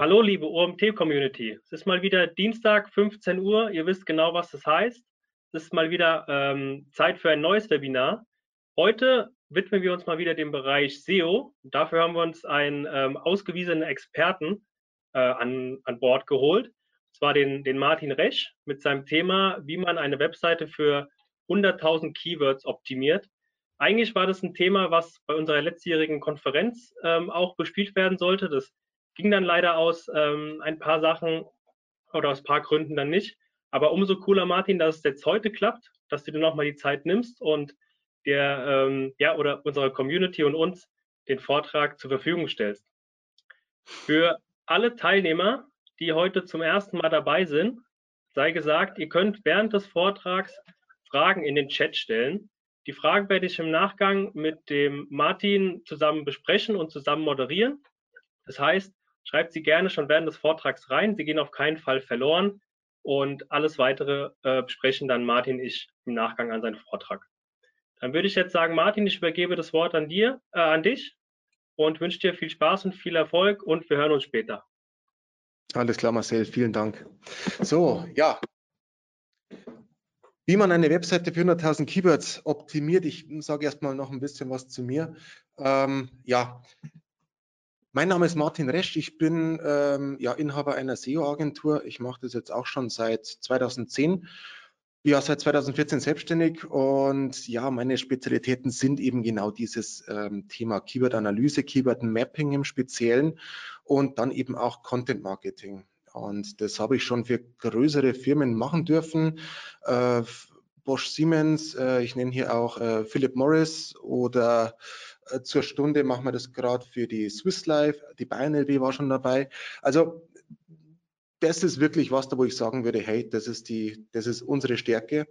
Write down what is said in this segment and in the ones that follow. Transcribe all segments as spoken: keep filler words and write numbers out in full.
Hallo liebe O M T-Community, es ist mal wieder Dienstag, fünfzehn Uhr, ihr wisst genau, was das heißt. Es ist mal wieder ähm, Zeit für ein neues Webinar. Heute widmen wir uns mal wieder dem Bereich S E O. Dafür haben wir uns einen ähm, ausgewiesenen Experten äh, an, an Bord geholt, und zwar den, den Martin Resch mit seinem Thema, wie man eine Webseite für hunderttausend Keywords optimiert. Eigentlich war das ein Thema, was bei unserer letztjährigen Konferenz ähm, auch bespielt werden sollte. Das ging dann leider aus ähm, ein paar Sachen oder aus ein paar Gründen dann nicht. Aber umso cooler, Martin, dass es jetzt heute klappt, dass du dir nochmal die Zeit nimmst und der, ähm, ja, oder unserer Community und uns den Vortrag zur Verfügung stellst. Für alle Teilnehmer, die heute zum ersten Mal dabei sind, sei gesagt, ihr könnt während des Vortrags Fragen in den Chat stellen. Die Fragen werde ich im Nachgang mit dem Martin zusammen besprechen und zusammen moderieren. Das heißt, schreibt sie gerne schon während des Vortrags rein. Sie gehen auf keinen Fall verloren. Und alles Weitere äh, besprechen dann Martin und ich im Nachgang an seinen Vortrag. Dann würde ich jetzt sagen, Martin, ich übergebe das Wort an dir, äh, an dich und wünsche dir viel Spaß und viel Erfolg und wir hören uns später. Alles klar, Marcel, vielen Dank. So, ja. Wie man eine Webseite für hunderttausend Keywords optimiert. Ich sage erstmal noch ein bisschen was zu mir. Ähm, ja. Mein Name ist Martin Resch, ich bin ähm, ja, Inhaber einer S E O-Agentur. Ich mache das jetzt auch schon seit zweitausendzehn, ja seit zweitausendvierzehn selbstständig und ja, meine Spezialitäten sind eben genau dieses ähm, Thema Keyword-Analyse, Keyword-Mapping im Speziellen und dann eben auch Content-Marketing. Und das habe ich schon für größere Firmen machen dürfen, äh, Bosch Siemens, äh, ich nenne hier auch äh, Philip Morris oder zur Stunde machen wir das gerade für die Swiss Life, die Bayern L B war schon dabei. Also das ist wirklich was, da wo ich sagen würde, hey, das ist die, das ist unsere Stärke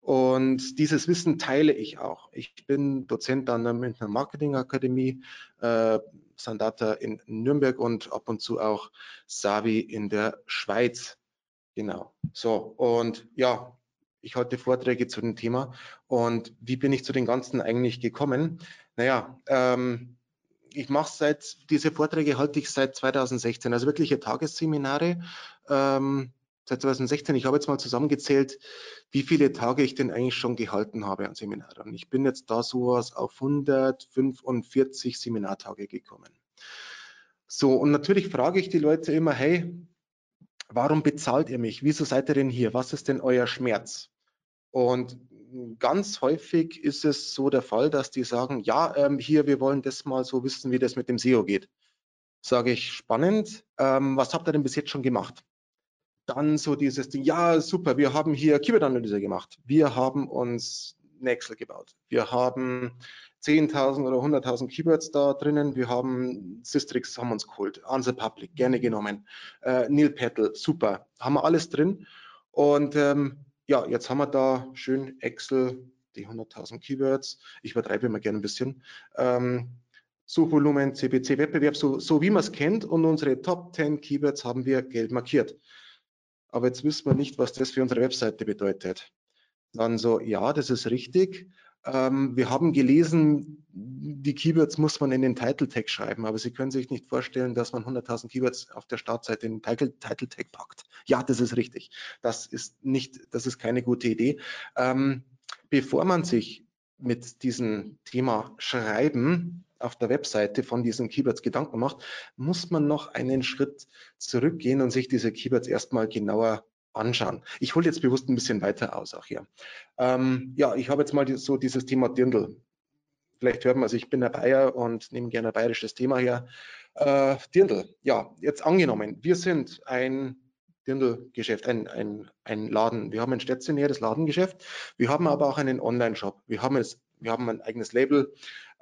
und dieses Wissen teile ich auch. Ich bin Dozent an der Münchner Marketing Akademie, äh, Sandata in Nürnberg und ab und zu auch Savi in der Schweiz. Genau. So und ja, ich halte Vorträge zu dem Thema und wie bin ich zu den Ganzen eigentlich gekommen? Naja, ähm, ich mache seit, diese Vorträge halte ich seit zweitausendsechzehn, also wirkliche Tagesseminare ähm, seit zweitausendsechzehn. Ich habe jetzt mal zusammengezählt, wie viele Tage ich denn eigentlich schon gehalten habe an Seminaren. Ich bin jetzt da sowas auf hundertfünfundvierzig Seminartage gekommen. So, und natürlich frage ich die Leute immer, hey, warum bezahlt ihr mich? Wieso seid ihr denn hier? Was ist denn euer Schmerz? Und ganz häufig ist es so der Fall, dass die sagen, ja, ähm, hier, wir wollen das mal so wissen, wie das mit dem S E O geht. Sage ich, spannend, ähm, was habt ihr denn bis jetzt schon gemacht? Dann so dieses Ding, ja, super, wir haben hier Keyword-Analyse gemacht. Wir haben uns Nexel gebaut. Wir haben zehntausend oder hunderttausend Keywords da drinnen. Wir haben Sistrix, haben uns geholt. Answer Public, gerne genommen. Äh, Neil Patel, super. Haben wir alles drin. Und ähm, ja, jetzt haben wir da schön Excel, die hunderttausend Keywords. Ich übertreibe immer gerne ein bisschen. Ähm, Suchvolumen, C B C-Wettbewerb, so, so wie man es kennt. Und unsere Top zehn Keywords haben wir gelb markiert. Aber jetzt wissen wir nicht, was das für unsere Webseite bedeutet. Dann so, ja, das ist richtig. Ähm, wir haben gelesen, die Keywords muss man in den Title-Tag schreiben, aber Sie können sich nicht vorstellen, dass man hunderttausend Keywords auf der Startseite in den Title-Tag packt. Ja, das ist richtig. Das ist nicht, das ist keine gute Idee. Ähm, bevor man sich mit diesem Thema Schreiben auf der Webseite von diesen Keywords Gedanken macht, muss man noch einen Schritt zurückgehen und sich diese Keywords erstmal genauer anschauen. Ich hole jetzt bewusst ein bisschen weiter aus auch hier. Ähm, ja, ich habe jetzt mal so dieses Thema Dirndl. Vielleicht hört man, also ich bin ein Bayer und nehme gerne ein bayerisches Thema her. Äh, Dirndl, ja, jetzt angenommen, wir sind ein Dirndl-Geschäft, ein, ein, ein Laden. Wir haben ein stationäres Ladengeschäft, wir haben aber auch einen Online-Shop, wir haben es, wir haben ein eigenes Label,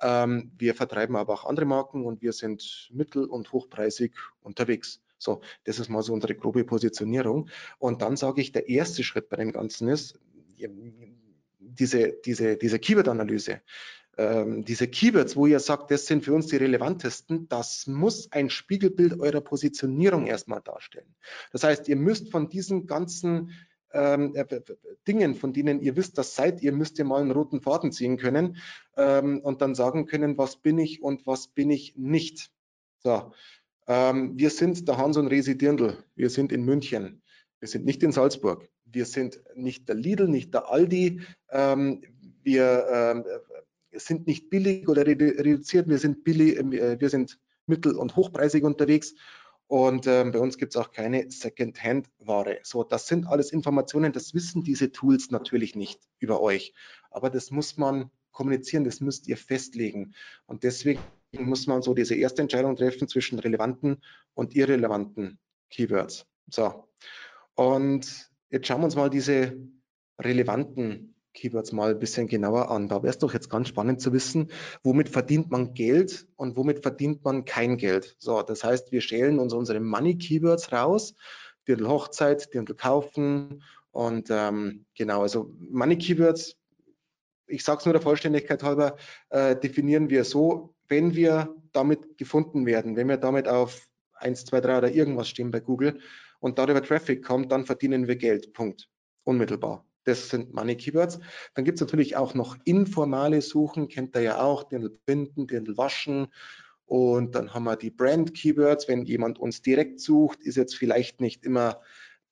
ähm, wir vertreiben aber auch andere Marken und wir sind mittel- und hochpreisig unterwegs. So, das ist mal so unsere grobe Positionierung. Und dann sage ich, der erste Schritt bei dem Ganzen ist, diese, diese, diese Keyword-Analyse, ähm, diese Keywords, wo ihr sagt, das sind für uns die relevantesten, das muss ein Spiegelbild eurer Positionierung erstmal darstellen. Das heißt, ihr müsst von diesen ganzen ähm, äh, Dingen, von denen ihr wisst, das seid, ihr müsst ihr mal einen roten Faden ziehen können ähm, und dann sagen können, was bin ich und was bin ich nicht. So. Ähm, wir sind der Hans und Resi Dirndl. Wir sind in München. Wir sind nicht in Salzburg. Wir sind nicht der Lidl, nicht der Aldi. Ähm, wir ähm, sind nicht billig oder redu reduziert. Wir sind billig, äh, wir sind mittel- und hochpreisig unterwegs. Und äh, bei uns gibt es auch keine Second-Hand-Ware. So, das sind alles Informationen, das wissen diese Tools natürlich nicht über euch. Aber das muss man kommunizieren, das müsst ihr festlegen. Und deswegen muss man so diese erste Entscheidung treffen zwischen relevanten und irrelevanten Keywords. So, und jetzt schauen wir uns mal diese relevanten Keywords mal ein bisschen genauer an. Da wäre es doch jetzt ganz spannend zu wissen, womit verdient man Geld und womit verdient man kein Geld. So, das heißt, wir schälen uns unsere Money-Keywords raus, Dirndl Hochzeit, Dirndl kaufen und ähm, genau, also Money-Keywords, ich sage es nur der Vollständigkeit halber, äh, definieren wir so, wenn wir damit gefunden werden, wenn wir damit auf eins, zwei, drei oder irgendwas stehen bei Google und darüber Traffic kommt, dann verdienen wir Geld, Punkt, unmittelbar. Das sind Money Keywords. Dann gibt es natürlich auch noch informale Suchen, kennt ihr ja auch, Dirndl binden, Dirndl waschen. Und dann haben wir die Brand Keywords. Wenn jemand uns direkt sucht, ist jetzt vielleicht nicht immer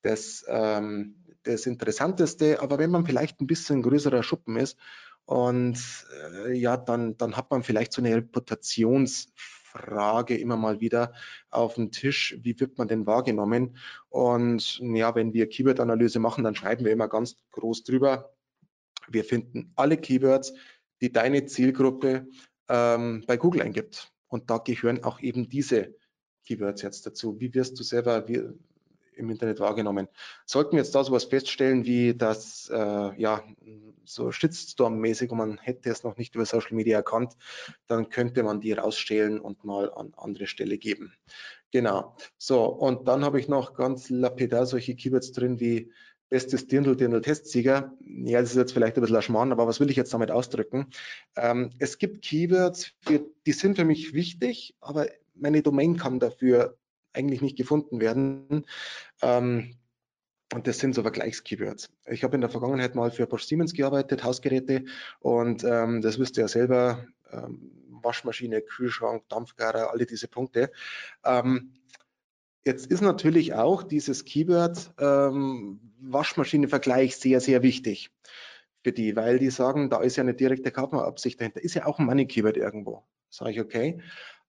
das, ähm, das Interessanteste, aber wenn man vielleicht ein bisschen größerer Schuppen ist und äh, ja, dann, dann hat man vielleicht so eine Reputationsfrage immer mal wieder auf dem Tisch, wie wird man denn wahrgenommen? Und ja, wenn wir Keyword-Analyse machen, dann schreiben wir immer ganz groß drüber, wir finden alle Keywords, die deine Zielgruppe ähm, bei Google eingibt. Und da gehören auch eben diese Keywords jetzt dazu. Wie wirst du selber wie, im Internet wahrgenommen? Sollten wir jetzt da sowas feststellen, wie das, äh, ja, so Shitstorm-mäßig und man hätte es noch nicht über Social Media erkannt, dann könnte man die rausstellen und mal an andere Stelle geben. Genau. So, und dann habe ich noch ganz lapidar solche Keywords drin wie bestes Dirndl, Dirndl-Testsieger. Ja, das ist jetzt vielleicht ein bisschen ein Schmarrn, aber was will ich jetzt damit ausdrücken? Ähm, es gibt Keywords, für, die sind für mich wichtig, aber meine Domain kann dafür eigentlich nicht gefunden werden. Ähm, Und das sind so Vergleichs-Keywords. Ich habe in der Vergangenheit mal für Bosch Siemens gearbeitet, Hausgeräte. Und ähm, das wisst ihr ja selber, ähm, Waschmaschine, Kühlschrank, Dampfgarer, alle diese Punkte. Ähm, jetzt ist natürlich auch dieses Keyword ähm, Waschmaschinenvergleich sehr, sehr wichtig für die, weil die sagen, da ist ja eine direkte Kaufabsicht dahinter. Ist ja auch ein Money-Keyword irgendwo. Sage ich, okay,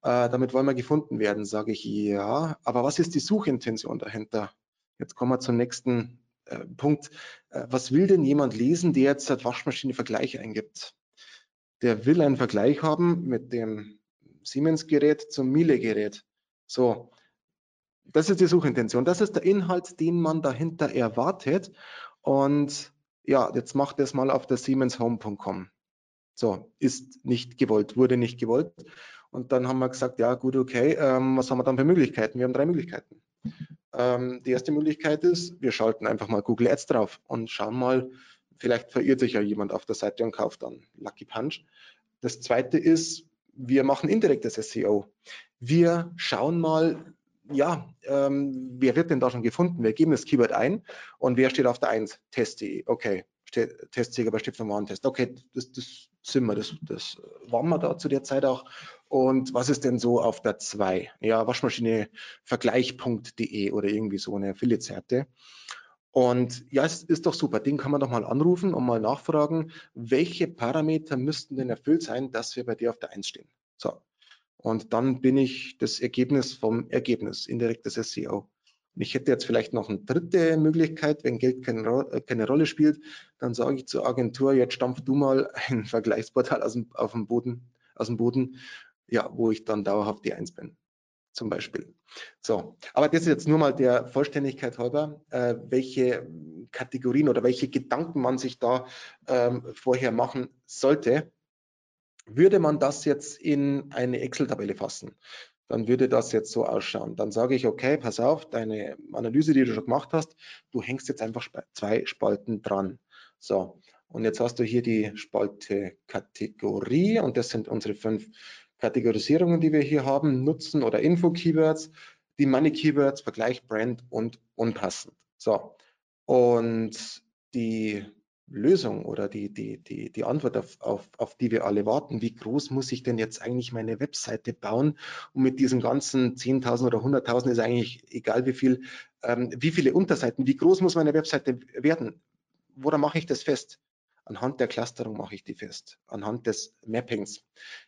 äh, damit wollen wir gefunden werden. Sage ich, ja, aber was ist die Suchintention dahinter? Jetzt kommen wir zum nächsten äh, Punkt. Äh, was will denn jemand lesen, der jetzt halt Waschmaschine-Vergleich eingibt? Der will einen Vergleich haben mit dem Siemens-Gerät zum Miele-Gerät. So, das ist die Suchintention. Das ist der Inhalt, den man dahinter erwartet. Und ja, jetzt macht das mal auf der Siemens Home punkt com. So, ist nicht gewollt, wurde nicht gewollt. Und dann haben wir gesagt, ja gut, okay, ähm, was haben wir dann für Möglichkeiten? Wir haben drei Möglichkeiten. Die erste Möglichkeit ist, wir schalten einfach mal Google Ads drauf und schauen mal, vielleicht verirrt sich ja jemand auf der Seite und kauft dann Lucky Punch. Das zweite ist, wir machen indirektes S E O. Wir schauen mal, ja, ähm, wer wird denn da schon gefunden? Wir geben das Keyword ein und wer steht auf der eins? Test punkt de, okay, Testsieger bei Stiftung Warentest. Okay, das, das sind wir, das, das waren wir da zu der Zeit auch. Und was ist denn so auf der zwei? Ja, Waschmaschine Vergleich punkt de oder irgendwie so eine Affiliate-Seite. Und ja, es ist doch super. Den kann man doch mal anrufen und mal nachfragen, welche Parameter müssten denn erfüllt sein, dass wir bei dir auf der eins stehen. So. Und dann bin ich das Ergebnis vom Ergebnis, indirektes S E O. Und ich hätte jetzt vielleicht noch eine dritte Möglichkeit, wenn Geld keine, keine Rolle spielt, dann sage ich zur Agentur, jetzt stampf du mal ein Vergleichsportal aus dem, auf dem Boden, aus dem Boden. Ja, wo ich dann dauerhaft die eins bin, zum Beispiel. So, aber das ist jetzt nur mal der Vollständigkeit halber, äh, welche Kategorien oder welche Gedanken man sich da ähm, vorher machen sollte. Würde man das jetzt in eine Excel-Tabelle fassen, dann würde das jetzt so ausschauen. Dann sage ich, okay, pass auf, deine Analyse, die du schon gemacht hast, du hängst jetzt einfach zwei Spalten dran. So, und jetzt hast du hier die Spalte Kategorie und das sind unsere fünf Kategorisierungen, die wir hier haben, Nutzen oder Info-Keywords, die Money-Keywords, Vergleich, Brand und unpassend. So, und die Lösung oder die, die, die, die Antwort, auf, auf, auf die wir alle warten. Wie groß muss ich denn jetzt eigentlich meine Webseite bauen? Und mit diesen ganzen zehntausend oder hunderttausend ist eigentlich egal, wie viel, ähm, wie viele Unterseiten, wie groß muss meine Webseite werden? Woran mache ich das fest? Anhand der Clusterung mache ich die fest, anhand des Mappings.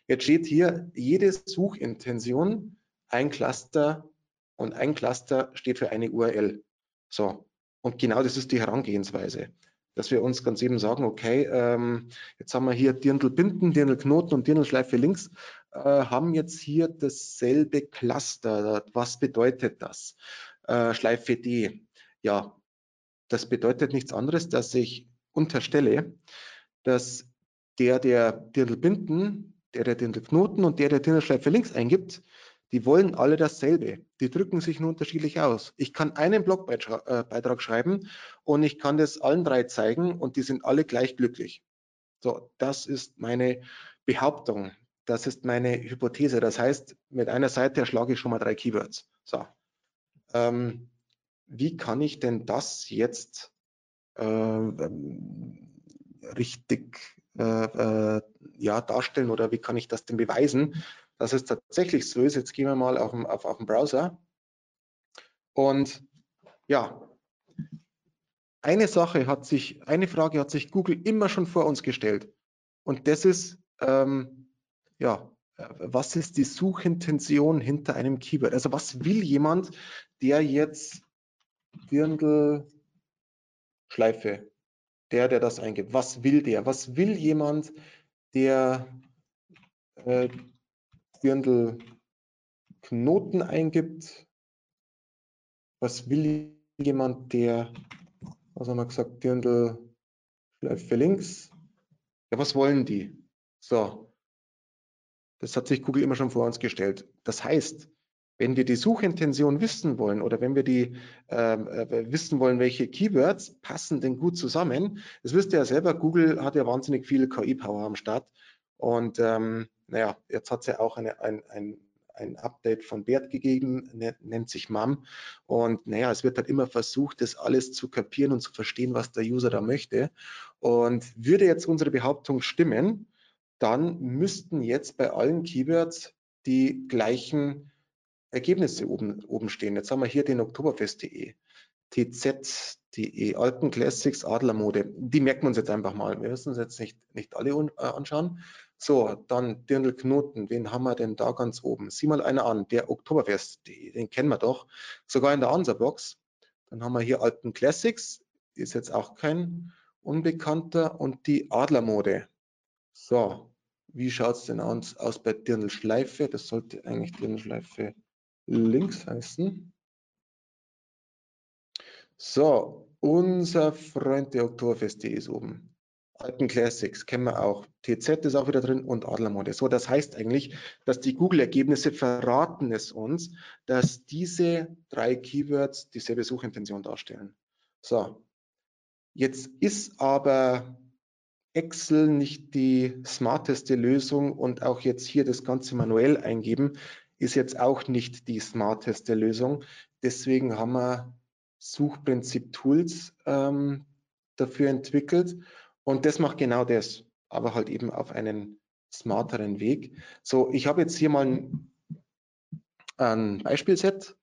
Jetzt steht hier, jede Suchintention, ein Cluster, und ein Cluster steht für eine U R L. So, und genau das ist die Herangehensweise, dass wir uns ganz eben sagen, okay, ähm, jetzt haben wir hier Dirndl-Binden, Dirndl-Knoten und Dirndl-Schleife links, äh, haben jetzt hier dasselbe Cluster. Was bedeutet das? Äh, Schleife D. Ja, das bedeutet nichts anderes, dass ich unterstelle, dass der, der Dirndl-Binden, der, der Dirndl-Knoten und der, der Dirndl-Schleife links eingibt, die wollen alle dasselbe. Die drücken sich nur unterschiedlich aus. Ich kann einen Blogbeitrag schreiben und ich kann das allen drei zeigen und die sind alle gleich glücklich. So, das ist meine Behauptung. Das ist meine Hypothese. Das heißt, mit einer Seite erschlage ich schon mal drei Keywords. So, ähm, wie kann ich denn das jetzt äh, richtig äh, äh, ja, darstellen oder wie kann ich das denn beweisen, dass es tatsächlich so ist? Jetzt gehen wir mal auf den, auf, auf den Browser. Und ja, eine Sache hat sich, eine Frage hat sich Google immer schon vor uns gestellt. Und das ist, ähm, ja, was ist die Suchintention hinter einem Keyword? Also was will jemand, der jetzt Dirndl Schleife, der, der das eingibt, was will der? Was will jemand, der äh, Dirndl-Knoten eingibt? Was will jemand, der, was haben wir gesagt, Dirndl-Schleife links? Ja, was wollen die? So, das hat sich Google immer schon vor uns gestellt. Das heißt, wenn wir die Suchintention wissen wollen oder wenn wir die äh, wissen wollen, welche Keywords passen denn gut zusammen, das wisst ihr ja selber, Google hat ja wahnsinnig viel K I-Power am Start. Und ähm, naja, jetzt hat es ja auch eine, ein, ein, ein Update von Bert gegeben, nennt sich M A M. Und naja, es wird halt immer versucht, das alles zu kapieren und zu verstehen, was der User da möchte. Und würde jetzt unsere Behauptung stimmen, dann müssten jetzt bei allen Keywords die gleichen Ergebnisse oben, oben stehen. Jetzt haben wir hier den Oktoberfest punkt de, t z punkt de, Alpenclassics, Adlermode. Die merken wir uns jetzt einfach mal. Wir müssen uns jetzt nicht, nicht alle un, äh, anschauen. So, dann Dirndl-Knoten, wen haben wir denn da ganz oben? Sieh mal einer an, der Oktoberfest, den kennen wir doch, sogar in der Answerbox. Dann haben wir hier Alpenclassics, ist jetzt auch kein Unbekannter, und die Adlermode. So, wie schaut es denn aus, aus bei Dirndl-Schleife? Das sollte eigentlich Dirndl-Schleife links heißen. So, unser Freund der Oktoberfest.de ist oben. Alpenclassics kennen wir auch. T Z ist auch wieder drin und Adlermode. So, das heißt eigentlich, dass die Google-Ergebnisse verraten es uns, dass diese drei Keywords dieselbe Suchintention darstellen. So, jetzt ist aber Excel nicht die smarteste Lösung und auch jetzt hier das Ganze manuell eingeben ist jetzt auch nicht die smarteste Lösung. Deswegen haben wir Suchprinzip-Tools ähm, dafür entwickelt. Und das macht genau das, aber halt eben auf einen smarteren Weg. So, ich habe jetzt hier mal ein, ein Beispielset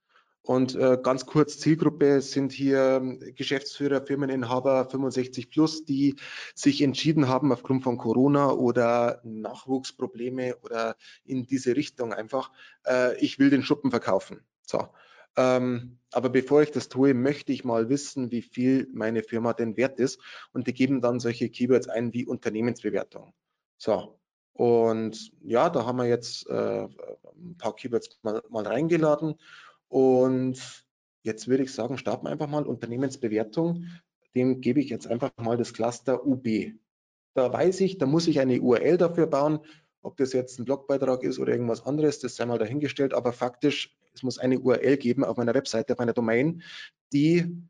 und äh, ganz kurz Zielgruppe sind hier Geschäftsführer, Firmeninhaber fünfundsechzig plus, die sich entschieden haben aufgrund von Corona oder Nachwuchsprobleme oder in diese Richtung einfach, äh, ich will den Schuppen verkaufen. So. Ähm, aber bevor ich das tue, möchte ich mal wissen, wie viel meine Firma denn wert ist. Und die geben dann solche Keywords ein wie Unternehmensbewertung. So, und ja, da haben wir jetzt äh, ein paar Keywords mal, mal reingeladen. Und jetzt würde ich sagen, starten wir einfach mal Unternehmensbewertung. Dem gebe ich jetzt einfach mal das Cluster U B. Da weiß ich, da muss ich eine U R L dafür bauen. Ob das jetzt ein Blogbeitrag ist oder irgendwas anderes, das sei mal dahingestellt. Aber faktisch, es muss eine U R L geben auf meiner Webseite, auf meiner Domain, die,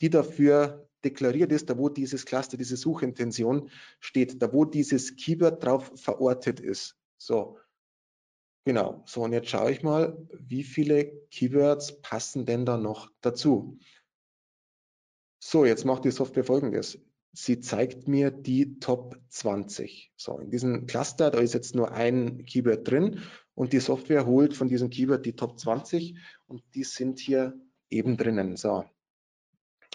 die dafür deklariert ist, da wo dieses Cluster, diese Suchintention steht, da wo dieses Keyword drauf verortet ist. So, genau. So, und jetzt schaue ich mal, wie viele Keywords passen denn da noch dazu. So, jetzt macht die Software Folgendes. sie zeigt mir die Top zwanzig. So, in diesem Cluster, da ist jetzt nur ein Keyword drin und die Software holt von diesem Keyword die Top zwanzig und die sind hier eben drinnen. So.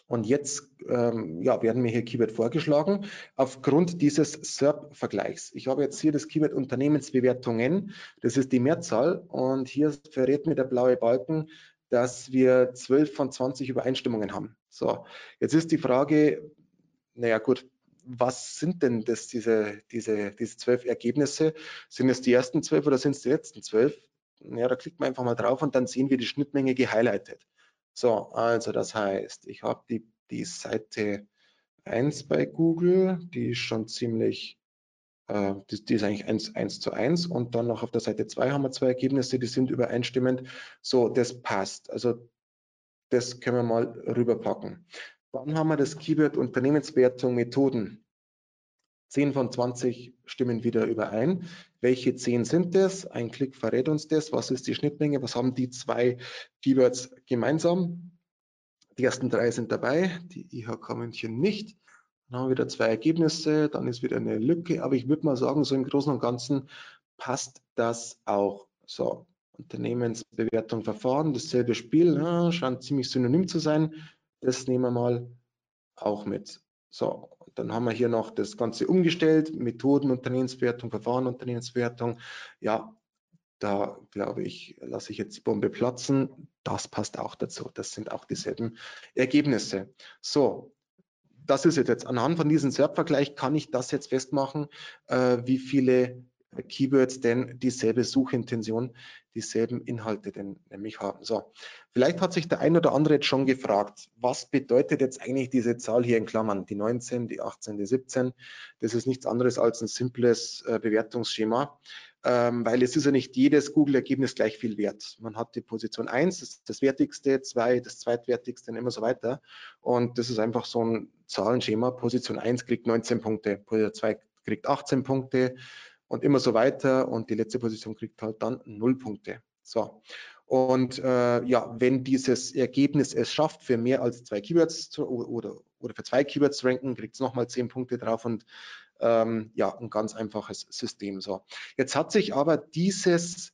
Und jetzt ähm, ja, werden mir hier Keyword vorgeschlagen aufgrund dieses S E R P-Vergleichs. Ich habe jetzt hier das Keyword Unternehmensbewertungen, das ist die Mehrzahl und hier verrät mir der blaue Balken, dass wir zwölf von zwanzig Übereinstimmungen haben. So, jetzt ist die Frage, naja gut, was sind denn das, diese, diese, diese zwölf Ergebnisse? Sind es die ersten zwölf oder sind es die letzten zwölf? Ja, da klickt man einfach mal drauf und dann sehen wir die Schnittmenge gehighlightet. So, also das heißt, ich habe die, die Seite eins bei Google, die ist schon ziemlich, äh, die, die ist eigentlich eins zu eins und dann noch auf der Seite zwei haben wir zwei Ergebnisse, die sind übereinstimmend. So, das passt, also das können wir mal rüberpacken. Dann haben wir das Keyword Unternehmensbewertung Methoden. zehn von zwanzig stimmen wieder überein. Welche zehn sind das? Ein Klick verrät uns das. Was ist die Schnittmenge? Was haben die zwei Keywords gemeinsam? Die ersten drei sind dabei, die I H K München nicht. Dann haben wir wieder zwei Ergebnisse, dann ist wieder eine Lücke. Aber ich würde mal sagen, so im Großen und Ganzen passt das auch. So, Unternehmensbewertung Verfahren, dasselbe Spiel, ja, scheint ziemlich synonym zu sein. Das nehmen wir mal auch mit. So, dann haben wir hier noch das Ganze umgestellt, Methoden, Unternehmensbewertung, Verfahren, Unternehmensbewertung. Ja, da glaube ich, lasse ich jetzt die Bombe platzen. Das passt auch dazu. Das sind auch dieselben Ergebnisse. So, das ist jetzt. Anhand von diesem S E R P-Vergleich kann ich das jetzt festmachen, wie viele Keywords denn dieselbe Suchintention, dieselben Inhalte denn nämlich haben. So, vielleicht hat sich der ein oder andere jetzt schon gefragt, was bedeutet jetzt eigentlich diese Zahl hier in Klammern, die neunzehn, die achtzehn, die siebzehn. Das ist nichts anderes als ein simples Bewertungsschema, weil es ist ja nicht jedes Google-Ergebnis gleich viel wert. Man hat die Position eins, das ist das Wertigste, zwei, das Zweitwertigste und immer so weiter. Und das ist einfach so ein Zahlenschema. Position eins kriegt neunzehn Punkte, Position zwei kriegt achtzehn Punkte, und immer so weiter und die letzte Position kriegt halt dann null Punkte. So. Und äh, ja, wenn dieses Ergebnis es schafft, für mehr als zwei Keywords zu, oder, oder für zwei Keywords zu ranken, kriegt es nochmal zehn Punkte drauf und ähm, ja, ein ganz einfaches System. So. Jetzt hat sich aber dieses,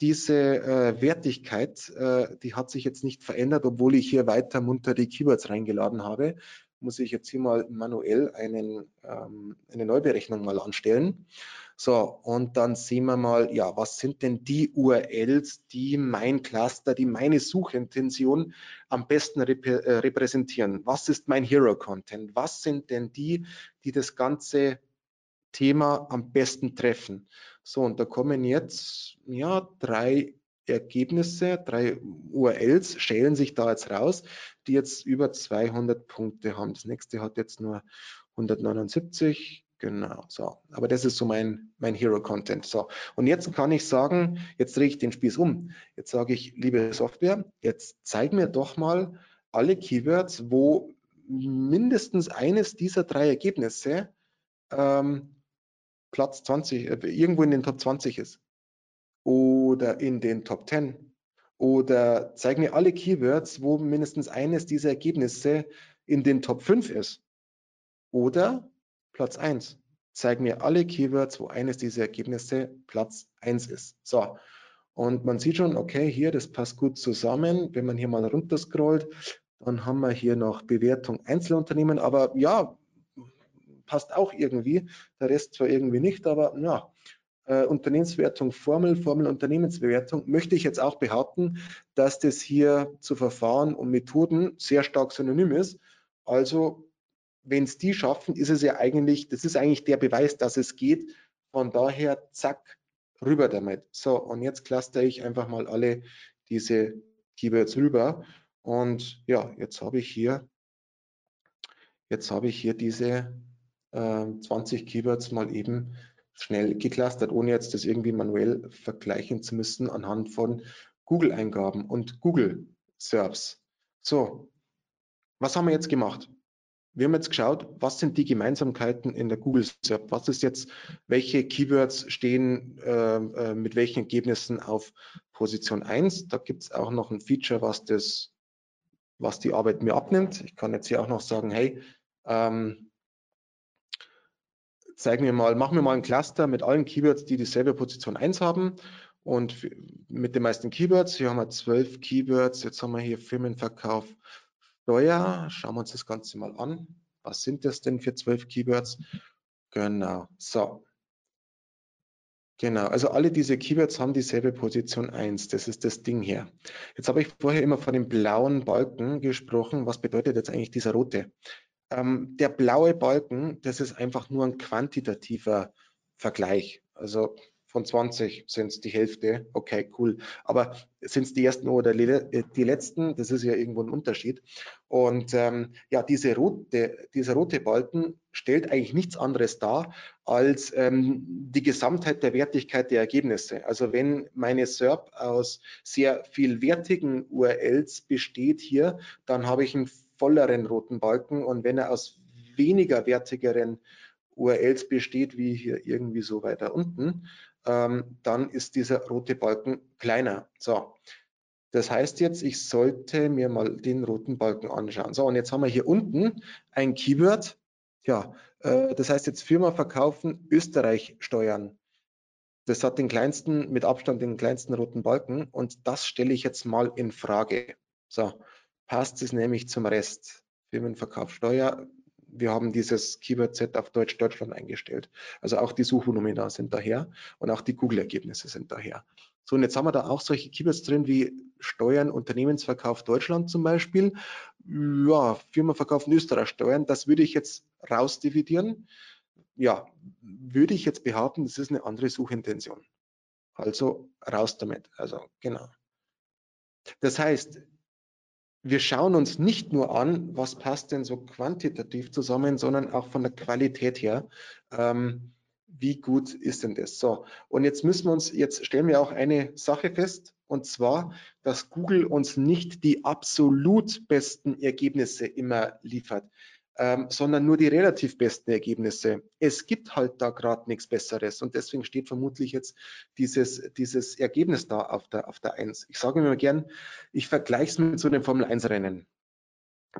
diese äh, Wertigkeit, äh, die hat sich jetzt nicht verändert, obwohl ich hier weiter munter die Keywords reingeladen habe. Muss ich jetzt hier mal manuell einen, ähm, eine Neuberechnung mal anstellen. So, und dann sehen wir mal, ja, was sind denn die U R Ls, die mein Cluster, die meine Suchintention am besten rep äh, repräsentieren? Was ist mein Hero-Content? Was sind denn die, die das ganze Thema am besten treffen? So, und da kommen jetzt, ja, drei Ergebnisse, drei U R Ls schälen sich da jetzt raus, die jetzt über zweihundert Punkte haben. Das nächste hat jetzt nur hundertneunundsiebzig, genau, so. Aber das ist so mein, mein Hero-Content. So, und jetzt kann ich sagen, jetzt drehe ich den Spieß um. Jetzt sage ich, liebe Software, jetzt zeig mir doch mal alle Keywords, wo mindestens eines dieser drei Ergebnisse ähm, Platz zwanzig, äh, irgendwo in den Top zwanzig ist. Oder in den Top zehn oder zeig mir alle Keywords, wo mindestens eines dieser Ergebnisse in den Top fünf ist oder Platz eins. Zeig mir alle Keywords, wo eines dieser Ergebnisse Platz eins ist. So, und man sieht schon, okay, hier, das passt gut zusammen. Wenn man hier mal runter scrollt, dann haben wir hier noch Bewertung Einzelunternehmen, aber ja, passt auch irgendwie. Der Rest zwar irgendwie nicht, aber ja. Äh, Unternehmensbewertung Formel, Formel Unternehmensbewertung, möchte ich jetzt auch behaupten, dass das hier zu Verfahren und Methoden sehr stark synonym ist. Also wenn es die schaffen, ist es ja eigentlich, das ist eigentlich der Beweis, dass es geht. Von daher, zack, rüber damit. So, und jetzt cluster ich einfach mal alle diese Keywords rüber. Und ja, jetzt habe ich hier, jetzt habe ich hier diese äh, zwanzig Keywords mal eben schnell geclustert, ohne jetzt das irgendwie manuell vergleichen zu müssen anhand von Google-Eingaben und Google-Serps. So, was haben wir jetzt gemacht? Wir haben jetzt geschaut, was sind die Gemeinsamkeiten in der Google-Serp? Was ist jetzt, welche Keywords stehen äh, mit welchen Ergebnissen auf Position eins? Da gibt es auch noch ein Feature, was, das, was die Arbeit mir abnimmt. Ich kann jetzt hier auch noch sagen, hey, ähm, Zeigen wir mal, machen wir mal ein Cluster mit allen Keywords, die dieselbe Position eins haben und mit den meisten Keywords. Hier haben wir zwölf Keywords, jetzt haben wir hier Firmenverkauf, Steuer. Schauen wir uns das Ganze mal an. Was sind das denn für zwölf Keywords? Genau, so. Genau, also alle diese Keywords haben dieselbe Position eins. Das ist das Ding hier. Jetzt habe ich vorher immer von dem blauen Balken gesprochen. Was bedeutet jetzt eigentlich dieser rote? Ähm, der blaue Balken, das ist einfach nur ein quantitativer Vergleich. Also von zwanzig sind es die Hälfte. Okay, cool. Aber sind es die ersten oder die letzten? Das ist ja irgendwo ein Unterschied. Und ähm, ja, diese rote, dieser rote Balken stellt eigentlich nichts anderes dar als ähm, die Gesamtheit der Wertigkeit der Ergebnisse. Also wenn meine S E R P aus sehr viel wertigen U R Ls besteht hier, dann habe ich einen volleren roten Balken, und wenn er aus weniger wertigeren U R Ls besteht, wie hier irgendwie so weiter unten, ähm, dann ist dieser rote Balken kleiner. So. Das heißt jetzt, ich sollte mir mal den roten Balken anschauen. So, und jetzt haben wir hier unten ein Keyword. Ja, äh, das heißt jetzt Firma verkaufen, Österreich steuern. Das hat den kleinsten, mit Abstand den kleinsten roten Balken, und das stelle ich jetzt mal in Frage. So, passt es nämlich zum Rest. Firmenverkauf, Steuer. Wir haben dieses Keyword-Set auf Deutsch Deutschland eingestellt. Also auch die Suchvolumina sind daher und auch die Google-Ergebnisse sind daher. So, und jetzt haben wir da auch solche Keywords drin wie Steuern, Unternehmensverkauf Deutschland zum Beispiel. Ja, Firma verkaufen Österreich Steuern, das würde ich jetzt rausdividieren. Ja, würde ich jetzt behaupten, das ist eine andere Suchintention. Also raus damit. Also genau. Das heißt, wir schauen uns nicht nur an, was passt denn so quantitativ zusammen, sondern auch von der Qualität her. Ähm, wie gut ist denn das? So, und jetzt müssen wir uns, jetzt stellen wir auch eine Sache fest, und zwar, dass Google uns nicht die absolut besten Ergebnisse immer liefert, ähm, sondern nur die relativ besten Ergebnisse. Es gibt halt da gerade nichts Besseres, und deswegen steht vermutlich jetzt dieses, dieses Ergebnis da auf der, auf der eins. Ich sage mir mal gern, ich vergleiche es mit so einem Formel eins Rennen.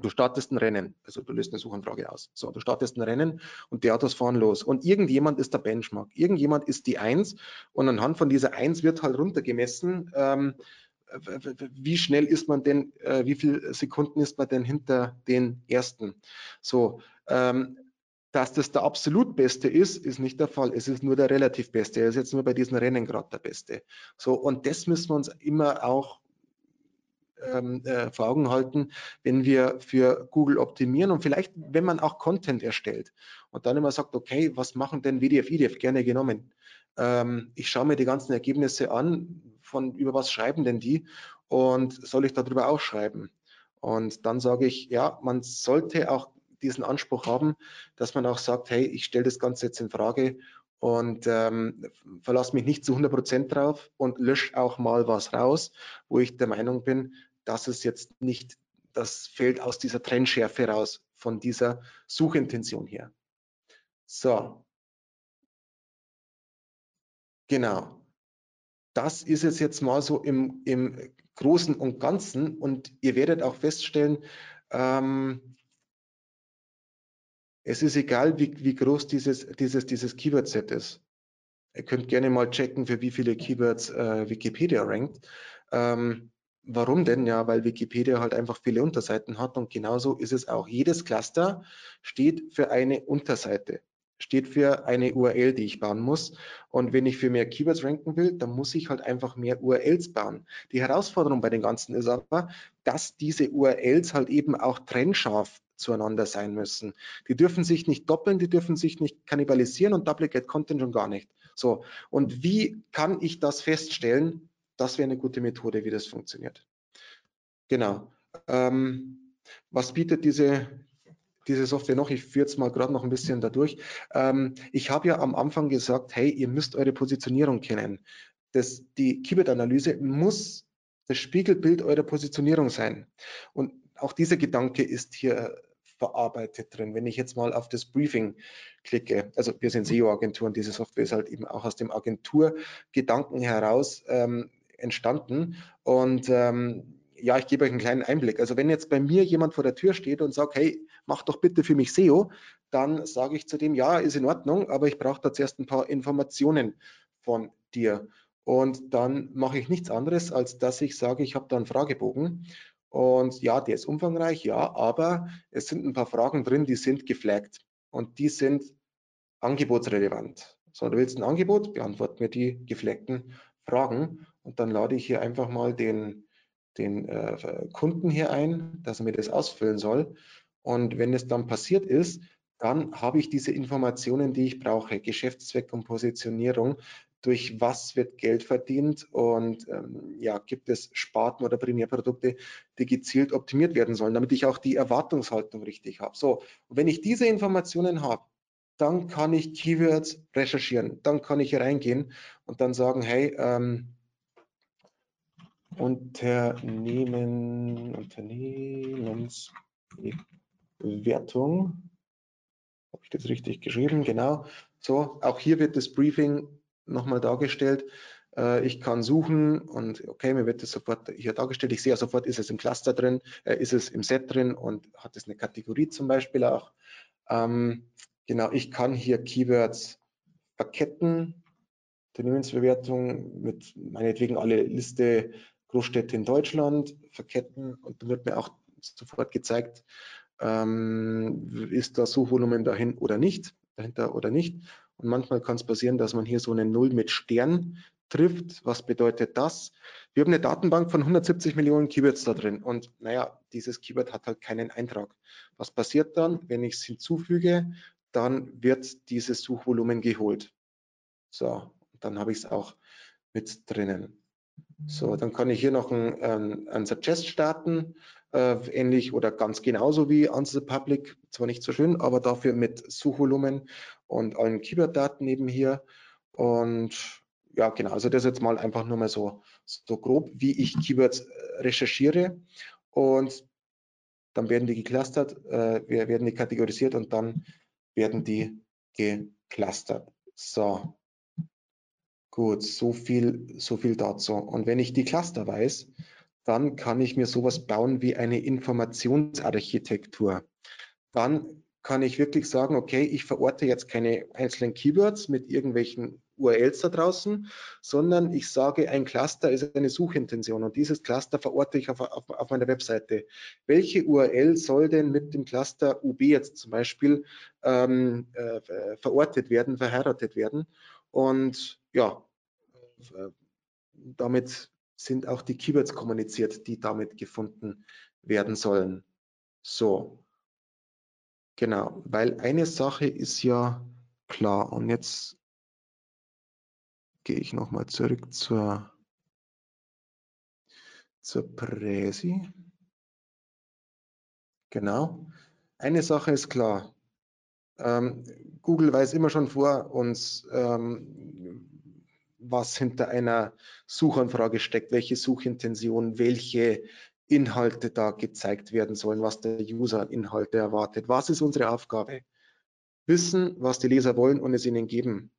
Du startest ein Rennen, also du löst eine Suchanfrage aus. So, du startest ein Rennen und der hat das Fahren los. Und irgendjemand ist der Benchmark, irgendjemand ist die eins, und anhand von dieser eins wird halt runtergemessen, ähm, wie schnell ist man denn, äh, wie viele Sekunden ist man denn hinter den Ersten. So, ähm, dass das der absolut Beste ist, ist nicht der Fall. Es ist nur der relativ Beste. Er ist jetzt nur bei diesen Rennen gerade der Beste. So, und das müssen wir uns immer auch vor Augen halten, wenn wir für Google optimieren, und vielleicht, wenn man auch Content erstellt und dann immer sagt, okay, was machen denn W D F, I D F gerne genommen? Ich schaue mir die ganzen Ergebnisse an, von über was schreiben denn die, und soll ich darüber auch schreiben? Und dann sage ich, ja, man sollte auch diesen Anspruch haben, dass man auch sagt, hey, ich stelle das Ganze jetzt in Frage und ähm, verlasse mich nicht zu hundert Prozent drauf und lösche auch mal was raus, wo ich der Meinung bin, dass es jetzt nicht, das fällt aus dieser Trennschärfe raus, von dieser Suchintention her. So. Genau. Das ist es jetzt mal so im, im Großen und Ganzen, und ihr werdet auch feststellen, ähm, es ist egal, wie, wie groß dieses, dieses, dieses Keyword-Set ist. Ihr könnt gerne mal checken, für wie viele Keywords äh, Wikipedia rankt. Ähm, warum denn? Ja, weil Wikipedia halt einfach viele Unterseiten hat, und genauso ist es auch. Jedes Cluster steht für eine Unterseite, steht für eine U R L, die ich bauen muss. Und wenn ich für mehr Keywords ranken will, dann muss ich halt einfach mehr U R Ls bauen. Die Herausforderung bei den Ganzen ist aber, dass diese U R Ls halt eben auch trennscharf zueinander sein müssen. Die dürfen sich nicht doppeln, die dürfen sich nicht kannibalisieren, und Duplicate Content schon gar nicht. So, und wie kann ich das feststellen? Das wäre eine gute Methode, wie das funktioniert. Genau. Ähm, was bietet diese, diese Software noch? Ich führe jetzt mal gerade noch ein bisschen dadurch. Ähm, ich habe ja am Anfang gesagt, hey, ihr müsst eure Positionierung kennen. Das, die Keyword-Analyse muss das Spiegelbild eurer Positionierung sein. Und auch dieser Gedanke ist hier verarbeitet drin. Wenn ich jetzt mal auf das Briefing klicke, also wir sind S E O-Agenturen, diese Software ist halt eben auch aus dem Agenturgedanken heraus ähm, entstanden, und ähm, ja, ich gebe euch einen kleinen Einblick. Also wenn jetzt bei mir jemand vor der Tür steht und sagt, hey, mach doch bitte für mich S E O, dann sage ich zu dem, ja, ist in Ordnung, aber ich brauche da zuerst ein paar Informationen von dir. Und dann mache ich nichts anderes, als dass ich sage, ich habe da einen Fragebogen. Und ja, der ist umfangreich, ja, aber es sind ein paar Fragen drin, die sind geflaggt und die sind angebotsrelevant. So, du willst ein Angebot, beantworte mir die geflaggten Fragen und dann lade ich hier einfach mal den, den äh, Kunden hier ein, dass er mir das ausfüllen soll. Und wenn es dann passiert ist, dann habe ich diese Informationen, die ich brauche, Geschäftszweck und Positionierung, durch was wird Geld verdient und ähm, ja, gibt es Sparten oder Primärprodukte, die gezielt optimiert werden sollen, damit ich auch die Erwartungshaltung richtig habe. So, und wenn ich diese Informationen habe, dann kann ich Keywords recherchieren, dann kann ich hier reingehen und dann sagen, hey, ähm, Unternehmen, Unternehmensbewertung, habe ich das richtig geschrieben, genau. So, auch hier wird das Briefing nochmal dargestellt. Ich kann suchen und okay, mir wird das sofort hier dargestellt. Ich sehe ja sofort, ist es im Cluster drin, ist es im Set drin und hat es eine Kategorie zum Beispiel auch. Ähm, genau, ich kann hier Keywords verketten, Unternehmensbewertung mit meinetwegen alle Liste Großstädte in Deutschland verketten und dann wird mir auch sofort gezeigt, ähm, ist das Suchvolumen dahin oder nicht, dahinter oder nicht. Und manchmal kann es passieren, dass man hier so eine Null mit Stern trifft. Was bedeutet das? Wir haben eine Datenbank von hundertsiebzig Millionen Keywords da drin. Und naja, dieses Keyword hat halt keinen Eintrag. Was passiert dann? Wenn ich es hinzufüge, dann wird dieses Suchvolumen geholt. So, dann habe ich es auch mit drinnen. So, dann kann ich hier noch einen, einen, einen Suggest starten, äh, ähnlich oder ganz genauso wie Answer Public, zwar nicht so schön, aber dafür mit Suchvolumen und allen Keyword-Daten eben hier. Und ja, genau, also das jetzt mal einfach nur mal so, so grob, wie ich Keywords recherchiere. Und dann werden die geclustert, äh, werden die kategorisiert und dann werden die geclustert. So. Gut, so viel, so viel dazu. Und wenn ich die Cluster weiß, dann kann ich mir sowas bauen wie eine Informationsarchitektur. Dann kann ich wirklich sagen, okay, ich verorte jetzt keine einzelnen Keywords mit irgendwelchen U R Ls da draußen, sondern ich sage, ein Cluster ist eine Suchintention und dieses Cluster verorte ich auf, auf, auf meiner Webseite. Welche U R L soll denn mit dem Cluster U B jetzt zum Beispiel ähm, äh, verortet werden, verheiratet werden? Und ja, damit sind auch die Keywords kommuniziert, die damit gefunden werden sollen. So, genau, weil eine Sache ist ja klar. Und jetzt gehe ich nochmal zurück zur, zur Präsi. Genau, eine Sache ist klar. Ähm, Google weiß immer schon vor uns, ähm, was hinter einer Suchanfrage steckt, welche Suchintention, welche Inhalte da gezeigt werden sollen, was der User an Inhalte erwartet. Was ist unsere Aufgabe? Wissen, was die Leser wollen und es ihnen geben.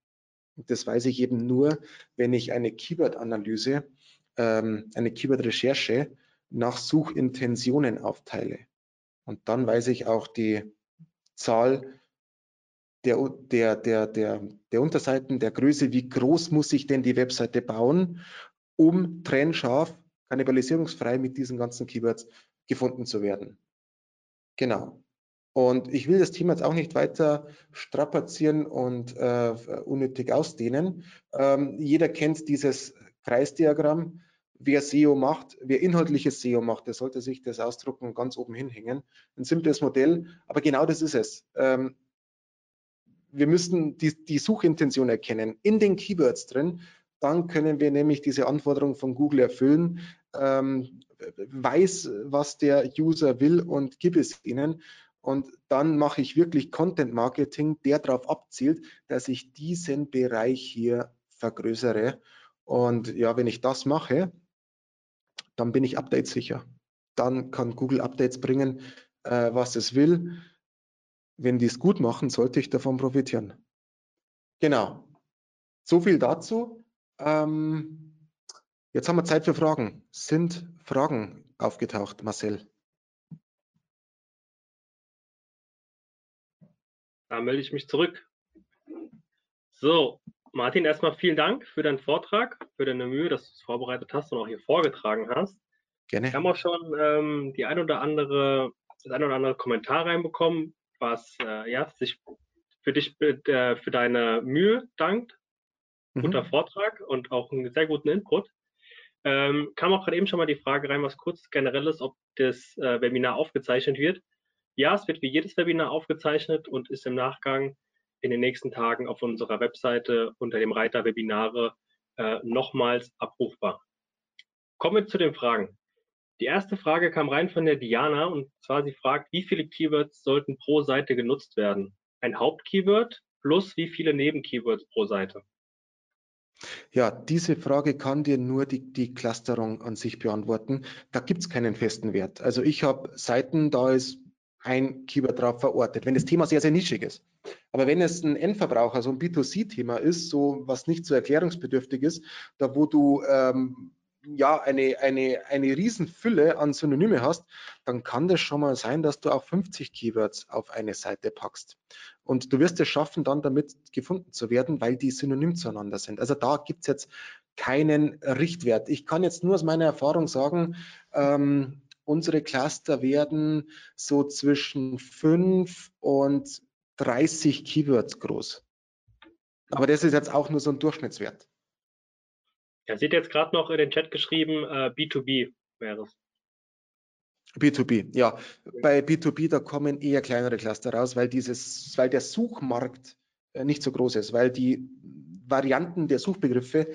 Und das weiß ich eben nur, wenn ich eine Keyword-Analyse, ähm, eine Keyword-Recherche nach Suchintentionen aufteile. Und dann weiß ich auch die Zahl Der, der, der, der, der Unterseiten, der Größe, wie groß muss ich denn die Webseite bauen, um trennscharf, kannibalisierungsfrei mit diesen ganzen Keywords gefunden zu werden. Genau. Und ich will das Thema jetzt auch nicht weiter strapazieren und äh, unnötig ausdehnen. Ähm, jeder kennt dieses Kreisdiagramm. Wer S E O macht, wer inhaltliches S E O macht, der sollte sich das ausdrucken und ganz oben hinhängen. Ein simples Modell, aber genau das ist es. Ähm, Wir müssen die, die Suchintention erkennen, in den Keywords drin, dann können wir nämlich diese Anforderung von Google erfüllen, ähm, weiß, was der User will und gib es ihnen. Und dann mache ich wirklich Content Marketing, der darauf abzielt, dass ich diesen Bereich hier vergrößere. Und ja, wenn ich das mache, dann bin ich update sicher. Dann kann Google Updates bringen, äh, was es will. Wenn die es gut machen, sollte ich davon profitieren. Genau. So viel dazu. Ähm, Jetzt haben wir Zeit für Fragen. Sind Fragen aufgetaucht, Marcel? Da melde ich mich zurück. So, Martin, erstmal vielen Dank für deinen Vortrag, für deine Mühe, dass du es vorbereitet hast und auch hier vorgetragen hast. Gerne. Wir haben auch schon ähm, die ein oder andere, das ein oder andere Kommentar reinbekommen, was äh, ja, sich für dich, äh, für deine Mühe dankt. Guter mhm. Vortrag und auch einen sehr guten Input. Ähm, kam auch gerade eben schon mal die Frage rein, was kurz generell ist, ob das äh, Webinar aufgezeichnet wird. Ja, es wird wie jedes Webinar aufgezeichnet und ist im Nachgang in den nächsten Tagen auf unserer Webseite unter dem Reiter Webinare äh, nochmals abrufbar. Kommen wir zu den Fragen. Die erste Frage kam rein von der Diana und zwar sie fragt, wie viele Keywords sollten pro Seite genutzt werden? Ein Hauptkeyword plus wie viele Nebenkeywords pro Seite? Ja, diese Frage kann dir nur die, die Clusterung an sich beantworten. Da gibt es keinen festen Wert. Also ich habe Seiten, da ist ein Keyword drauf verortet, wenn das Thema sehr, sehr nischig ist. Aber wenn es ein Endverbraucher, so ein B zwei C-Thema ist, so was nicht so erklärungsbedürftig ist, da wo du ähm, ja eine, eine, eine Riesenfülle an Synonyme hast, dann kann das schon mal sein, dass du auch fünfzig Keywords auf eine Seite packst. Und du wirst es schaffen, dann damit gefunden zu werden, weil die synonym zueinander sind. Also da gibt es jetzt keinen Richtwert. Ich kann jetzt nur aus meiner Erfahrung sagen, ähm, unsere Cluster werden so zwischen fünf und dreißig Keywords groß. Aber das ist jetzt auch nur so ein Durchschnittswert. Er sieht jetzt gerade noch in den Chat geschrieben, äh, B zwei B wäre es. B zwei B, ja. Bei B zwei B, da kommen eher kleinere Cluster raus, weil, dieses, weil der Suchmarkt nicht so groß ist, weil die Varianten der Suchbegriffe,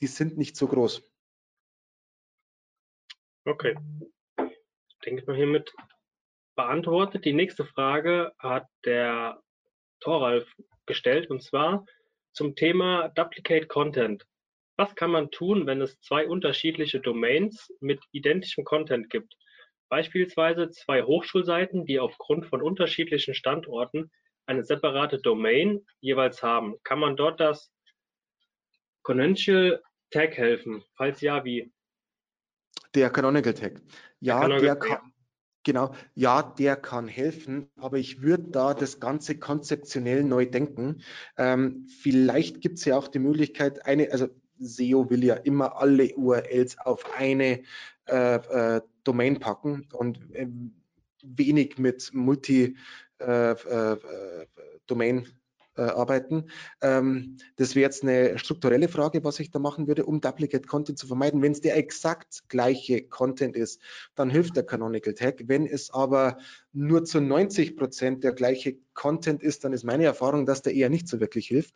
die sind nicht so groß. Okay. Denke ich mal hiermit beantwortet. Die nächste Frage hat der Thoralf gestellt und zwar zum Thema Duplicate Content. Was kann man tun, wenn es zwei unterschiedliche Domains mit identischem Content gibt? Beispielsweise zwei Hochschulseiten, die aufgrund von unterschiedlichen Standorten eine separate Domain jeweils haben. Kann man dort das Canonical Tag helfen? Falls ja, wie? Der Canonical Tag. Ja, der, Canonical der kann, Tag. Genau, ja, der kann helfen, aber ich würde da das Ganze konzeptionell neu denken. Ähm, vielleicht gibt es ja auch die Möglichkeit, eine, also S E O will ja immer alle U R Ls auf eine äh, äh, Domain packen und äh, wenig mit Multi äh, äh, Domain Äh, arbeiten. Ähm, das wäre jetzt eine strukturelle Frage, was ich da machen würde, um Duplicate Content zu vermeiden. Wenn es der exakt gleiche Content ist, dann hilft der Canonical Tag. Wenn es aber nur zu neunzig Prozent der gleiche Content ist, dann ist meine Erfahrung, dass der eher nicht so wirklich hilft.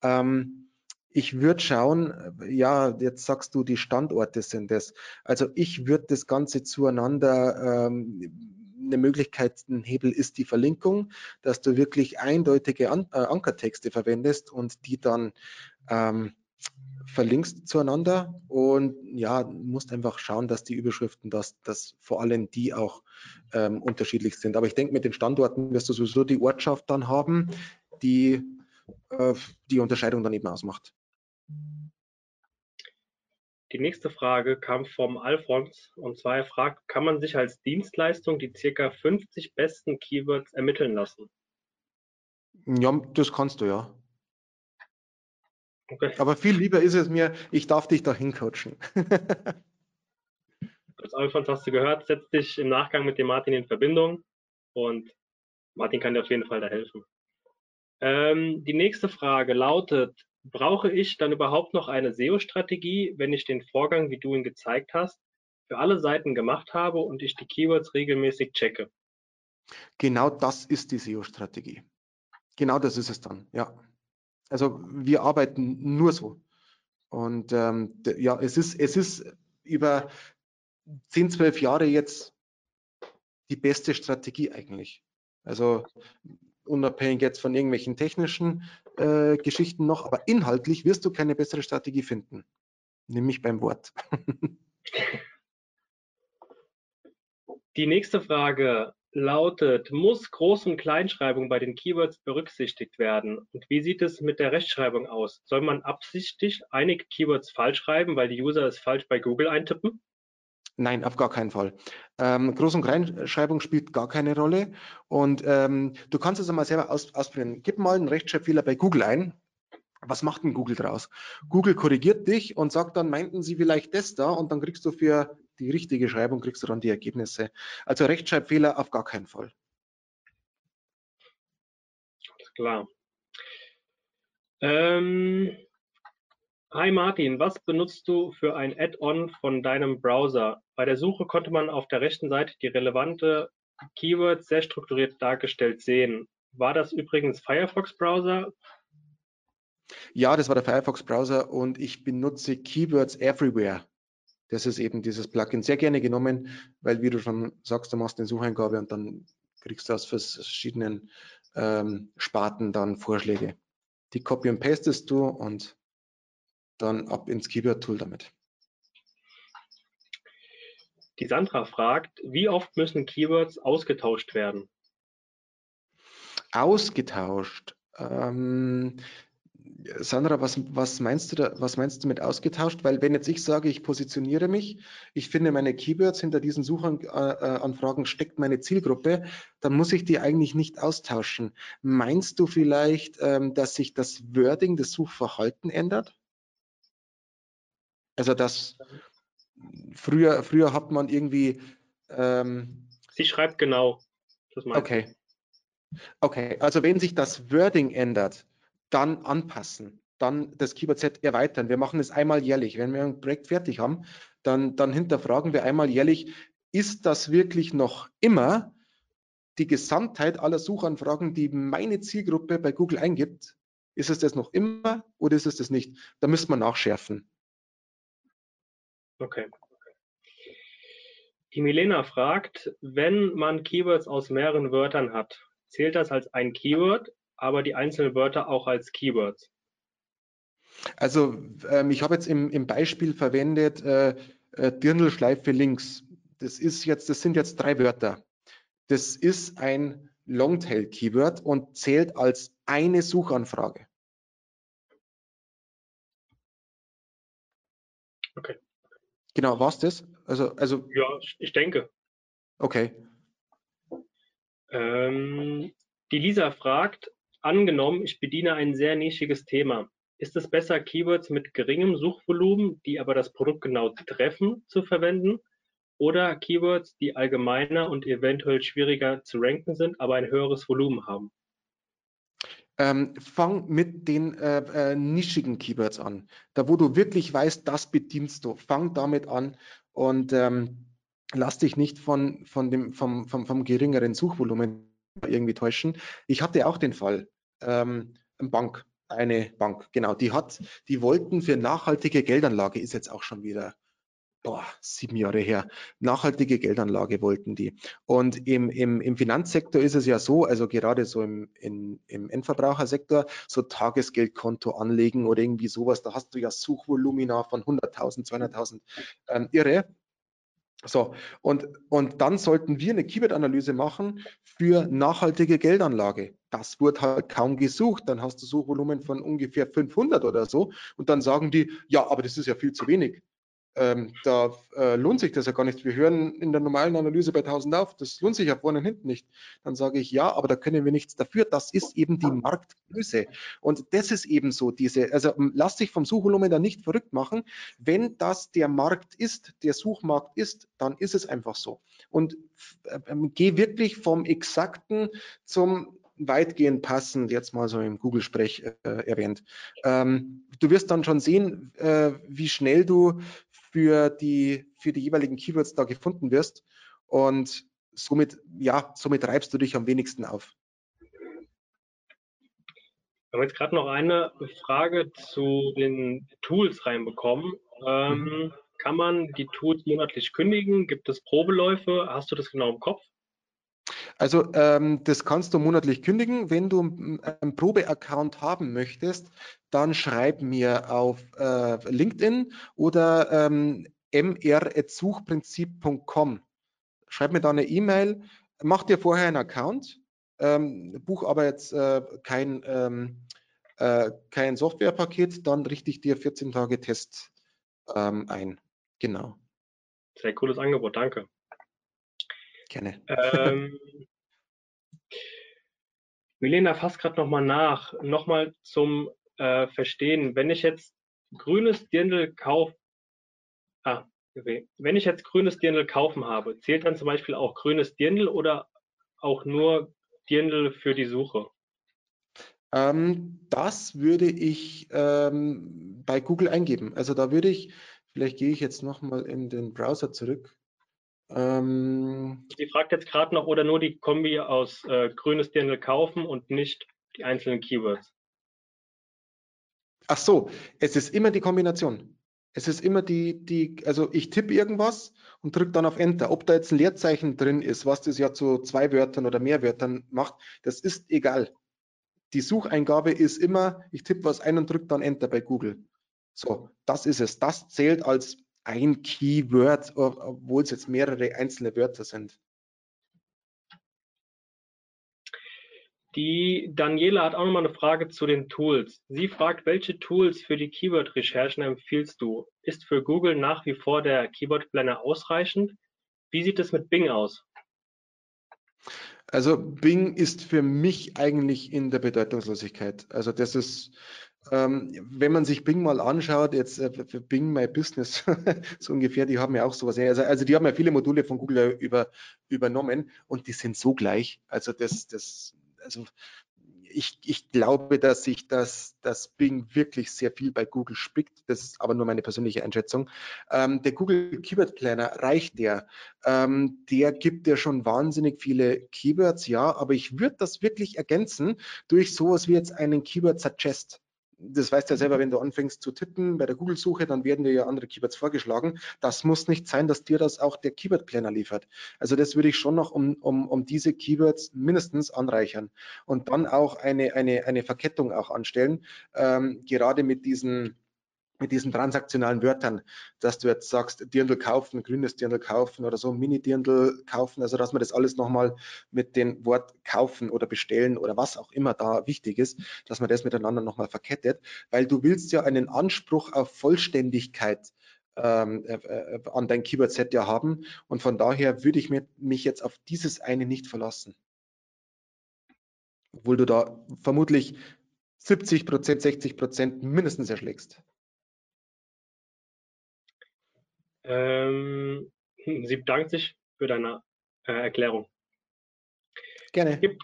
Ähm, ich würde schauen, ja, jetzt sagst du, die Standorte sind es. Also ich würde das Ganze zueinander ähm, eine Möglichkeit, ein Hebel ist die Verlinkung, dass du wirklich eindeutige An äh, Ankertexte verwendest und die dann ähm, verlinkst zueinander und ja, musst einfach schauen, dass die Überschriften, dass, dass vor allem die auch ähm, unterschiedlich sind. Aber ich denke, mit den Standorten wirst du sowieso die Ortschaft dann haben, die äh, die Unterscheidung dann eben ausmacht. Die nächste Frage kam vom Alfons und zwar er fragt, kann man sich als Dienstleistung die ca. fünfzig besten Keywords ermitteln lassen? Ja, das kannst du ja. Okay. Aber viel lieber ist es mir, ich darf dich dahin coachen. Als Alfons hast du gehört, setz dich im Nachgang mit dem Martin in Verbindung und Martin kann dir auf jeden Fall da helfen. Ähm, die nächste Frage lautet, brauche ich dann überhaupt noch eine S E O-Strategie, wenn ich den Vorgang, wie du ihn gezeigt hast, für alle Seiten gemacht habe und ich die Keywords regelmäßig checke? Genau das ist die S E O-Strategie. Genau das ist es dann, ja. Also wir arbeiten nur so. Und ähm, ja, es ist, es ist über zehn, zwölf Jahre jetzt die beste Strategie eigentlich. Also unabhängig jetzt von irgendwelchen technischen äh, Geschichten noch, aber inhaltlich wirst du keine bessere Strategie finden. Nimm mich beim Wort. Die nächste Frage lautet, muss Groß- und Kleinschreibung bei den Keywords berücksichtigt werden? Und wie sieht es mit der Rechtschreibung aus? Soll man absichtlich einige Keywords falsch schreiben, weil die User es falsch bei Google eintippen? Nein, auf gar keinen Fall. Ähm, Groß- und Kleinschreibung spielt gar keine Rolle. Und ähm, du kannst es einmal selber aus, ausprobieren. Gib mal einen Rechtschreibfehler bei Google ein. Was macht denn Google draus? Google korrigiert dich und sagt dann, meinten sie vielleicht das da? Und dann kriegst du für die richtige Schreibung, kriegst du dann die Ergebnisse. Also Rechtschreibfehler auf gar keinen Fall. Alles klar. Ähm, hi Martin, was benutzt du für ein Add-on von deinem Browser? Bei der Suche konnte man auf der rechten Seite die relevante Keywords sehr strukturiert dargestellt sehen. War das übrigens Firefox-Browser? Ja, das war der Firefox-Browser und ich benutze Keywords Everywhere. Das ist eben dieses Plugin, sehr gerne genommen, weil, wie du schon sagst, du machst eine Sucheingabe und dann kriegst du aus verschiedenen ähm, Sparten dann Vorschläge. Die copy und pastest du und dann ab ins Keyword-Tool damit. Die Sandra fragt, wie oft müssen Keywords ausgetauscht werden? Ausgetauscht? Ähm, Sandra, was, was, meinst du da, was meinst du mit ausgetauscht? Weil wenn jetzt ich sage, ich positioniere mich, ich finde meine Keywords, hinter diesen Suchanfragen steckt meine Zielgruppe, dann muss ich die eigentlich nicht austauschen. Meinst du vielleicht, dass sich das Wording, das Suchverhalten ändert? Also das früher, früher hat man irgendwie... Ähm, Sie schreibt genau. Das meinst du. Okay. Okay, also wenn sich das Wording ändert, dann anpassen, dann das Keyword-Set erweitern. Wir machen es einmal jährlich. Wenn wir ein Projekt fertig haben, dann, dann hinterfragen wir einmal jährlich, ist das wirklich noch immer die Gesamtheit aller Suchanfragen, die meine Zielgruppe bei Google eingibt? Ist es das noch immer oder ist es das nicht? Da müsste man nachschärfen. Okay. Die Milena fragt, wenn man Keywords aus mehreren Wörtern hat, zählt das als ein Keyword? Aber die einzelnen Wörter auch als Keywords? Also ähm, ich habe jetzt im, im Beispiel verwendet äh, äh, Dirndlschleife links. Das ist jetzt, das sind jetzt drei Wörter. Das ist ein Longtail-Keyword und zählt als eine Suchanfrage. Okay. Genau, war's das? Also, also. Ja, ich denke. Okay. Ähm, die Lisa fragt. Angenommen, ich bediene ein sehr nischiges Thema. Ist es besser, Keywords mit geringem Suchvolumen, die aber das Produkt genau treffen, zu verwenden? Oder Keywords, die allgemeiner und eventuell schwieriger zu ranken sind, aber ein höheres Volumen haben? Ähm, fang mit den äh, äh, nischigen Keywords an. Da, wo du wirklich weißt, das bedienst du. Fang damit an und ähm, lass dich nicht von, von dem, vom, vom, vom geringeren Suchvolumen irgendwie täuschen. Ich hatte auch den Fall, ähm, eine Bank, eine Bank, genau, die hat, die wollten für nachhaltige Geldanlage, ist jetzt auch schon wieder, boah, sieben Jahre her, nachhaltige Geldanlage wollten die. Und im, im, im Finanzsektor ist es ja so, also gerade so im, in, im Endverbrauchersektor, so Tagesgeldkonto anlegen oder irgendwie sowas, da hast du ja Suchvolumina von hunderttausend, zweihunderttausend, ähm, irre. So, und, und dann sollten wir eine Keyword-Analyse machen für nachhaltige Geldanlage. Das wurde halt kaum gesucht. Dann hast du Suchvolumen von ungefähr fünfhundert oder so. Und dann sagen die, ja, aber das ist ja viel zu wenig. Ähm, da äh, lohnt sich das ja gar nicht. Wir hören in der normalen Analyse bei tausend auf. Das lohnt sich ja vorne und hinten nicht. Dann sage ich, ja, aber da können wir nichts dafür. Das ist eben die Marktgröße. Und das ist eben so diese, also lass dich vom Suchvolumen da nicht verrückt machen. Wenn das der Markt ist, der Suchmarkt ist, dann ist es einfach so. Und ähm, geh wirklich vom Exakten zum weitgehend passend, jetzt mal so im Google-Sprech äh, erwähnt. Ähm, du wirst dann schon sehen, äh, wie schnell du für die, für die jeweiligen Keywords da gefunden wirst und somit, ja, somit reibst du dich am wenigsten auf. Wir haben jetzt gerade noch eine Frage zu den Tools reinbekommen. Ähm, mhm. Kann man die Tools monatlich kündigen? Gibt es Probeläufe? Hast du das genau im Kopf? Also ähm, das kannst du monatlich kündigen. Wenn du einen Probeaccount haben möchtest, dann schreib mir auf äh, LinkedIn oder ähm, m r at suchprinzip punkt com. Schreib mir da eine E-Mail. mach dir vorher einen Account, ähm, buch aber jetzt äh, kein, ähm, äh, kein Softwarepaket, dann richte ich dir vierzehn Tage Test ähm, ein. Genau. Sehr cooles Angebot, danke. Gerne. Ähm, Milena fasst gerade nochmal nach, nochmal zum äh, Verstehen. Wenn ich jetzt grünes Dirndl kaufe, ah, okay. Wenn ich jetzt grünes Dirndl kaufen habe, zählt dann zum Beispiel auch grünes Dirndl oder auch nur Dirndl für die Suche? Ähm, das würde ich ähm, bei Google eingeben. Also da würde ich, vielleicht gehe ich jetzt nochmal in den Browser zurück. Ähm, Sie fragt jetzt gerade noch, oder nur die Kombi aus äh, grünes Dirndl kaufen und nicht die einzelnen Keywords? Ach so, es ist immer die Kombination. Es ist immer die, die also ich tippe irgendwas und drücke dann auf Enter. Ob da jetzt ein Leerzeichen drin ist, was das ja zu zwei Wörtern oder mehr Wörtern macht, das ist egal. Die Sucheingabe ist immer, ich tippe was ein und drücke dann Enter bei Google. So, das ist es. Das zählt als ein Keyword, obwohl es jetzt mehrere einzelne Wörter sind. Die Daniela hat auch nochmal eine Frage zu den Tools. Sie fragt, welche Tools für die Keyword-Recherchen empfiehlst du? Ist für Google nach wie vor der Keyword-Planner ausreichend? Wie sieht es mit Bing aus? Also Bing ist für mich eigentlich in der Bedeutungslosigkeit. Also das ist, ähm, wenn man sich Bing mal anschaut, jetzt äh, für Bing My Business, so ungefähr, die haben ja auch sowas. Also, also die haben ja viele Module von Google über, übernommen und die sind so gleich. Also das, das Also ich, ich glaube, dass sich das, das Bing wirklich sehr viel bei Google spickt. Das ist aber nur meine persönliche Einschätzung. Ähm, der Google Keyword Planner, reicht der? Ähm, der gibt ja schon wahnsinnig viele Keywords, ja. Aber ich würde das wirklich ergänzen durch sowas wie jetzt einen Keyword Suggest. Das weißt du ja selber, wenn du anfängst zu tippen bei der Google-Suche, dann werden dir ja andere Keywords vorgeschlagen. Das muss nicht sein, dass dir das auch der Keyword-Planner liefert. Also das würde ich schon noch um, um, um diese Keywords mindestens anreichern und dann auch eine, eine, eine Verkettung auch anstellen, ähm, gerade mit diesen, mit diesen transaktionalen Wörtern, dass du jetzt sagst, Dirndl kaufen, grünes Dirndl kaufen oder so, Mini-Dirndl kaufen, also dass man das alles nochmal mit dem Wort kaufen oder bestellen oder was auch immer da wichtig ist, dass man das miteinander nochmal verkettet, weil du willst ja einen Anspruch auf Vollständigkeit ähm, äh, an dein Keyword-Set ja haben und von daher würde ich mir, mich jetzt auf dieses eine nicht verlassen. Obwohl du da vermutlich siebzig Prozent, sechzig Prozent mindestens erschlägst. Ähm, sie bedankt sich für deine äh, Erklärung. Gerne. Gibt,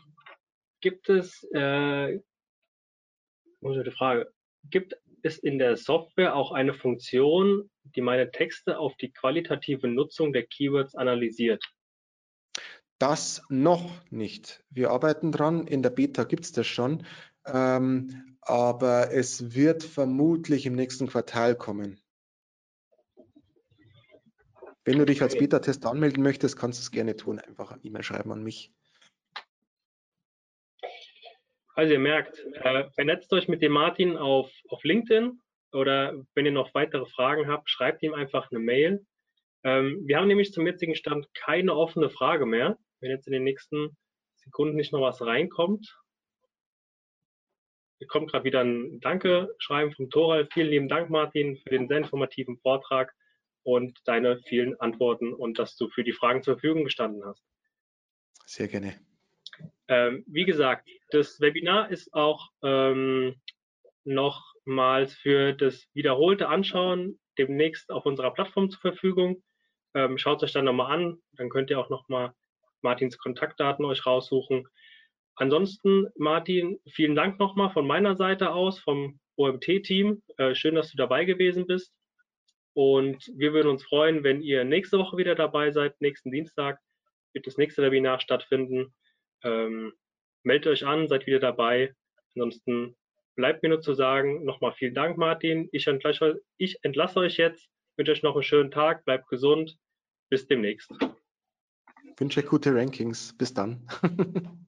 gibt es, äh, muss ich eine Frage, gibt es in der Software auch eine Funktion, die meine Texte auf die qualitative Nutzung der Keywords analysiert? Das noch nicht. Wir arbeiten dran. In der Beta gibt es das schon. Ähm, aber es wird vermutlich im nächsten Quartal kommen. Wenn du dich als Beta-Tester anmelden möchtest, kannst du es gerne tun. Einfach eine E-Mail schreiben an mich. Also ihr merkt, äh, vernetzt euch mit dem Martin auf, auf LinkedIn oder wenn ihr noch weitere Fragen habt, schreibt ihm einfach eine Mail. Ähm, wir haben nämlich zum jetzigen Stand keine offene Frage mehr. Wenn jetzt in den nächsten Sekunden nicht noch was reinkommt. Hier kommt gerade wieder ein Danke-Schreiben vom Toral. Vielen lieben Dank, Martin, für den sehr informativen Vortrag und deine vielen Antworten und dass du für die Fragen zur Verfügung gestanden hast. Sehr gerne. Ähm, wie gesagt, das Webinar ist auch ähm, nochmals für das wiederholte Anschauen demnächst auf unserer Plattform zur Verfügung. Ähm, schaut es euch dann nochmal an, dann könnt ihr auch nochmal Martins Kontaktdaten euch raussuchen. Ansonsten, Martin, vielen Dank nochmal von meiner Seite aus, vom O M T-Team. Äh, schön, dass du dabei gewesen bist. Und wir würden uns freuen, wenn ihr nächste Woche wieder dabei seid. Nächsten Dienstag wird das nächste Webinar stattfinden. Ähm, meldet euch an, seid wieder dabei. Ansonsten bleibt mir nur zu sagen, nochmal vielen Dank, Martin. Ich entlasse, ich entlasse euch jetzt. Wünsche euch noch einen schönen Tag. Bleibt gesund. Bis demnächst. Ich wünsche euch gute Rankings. Bis dann.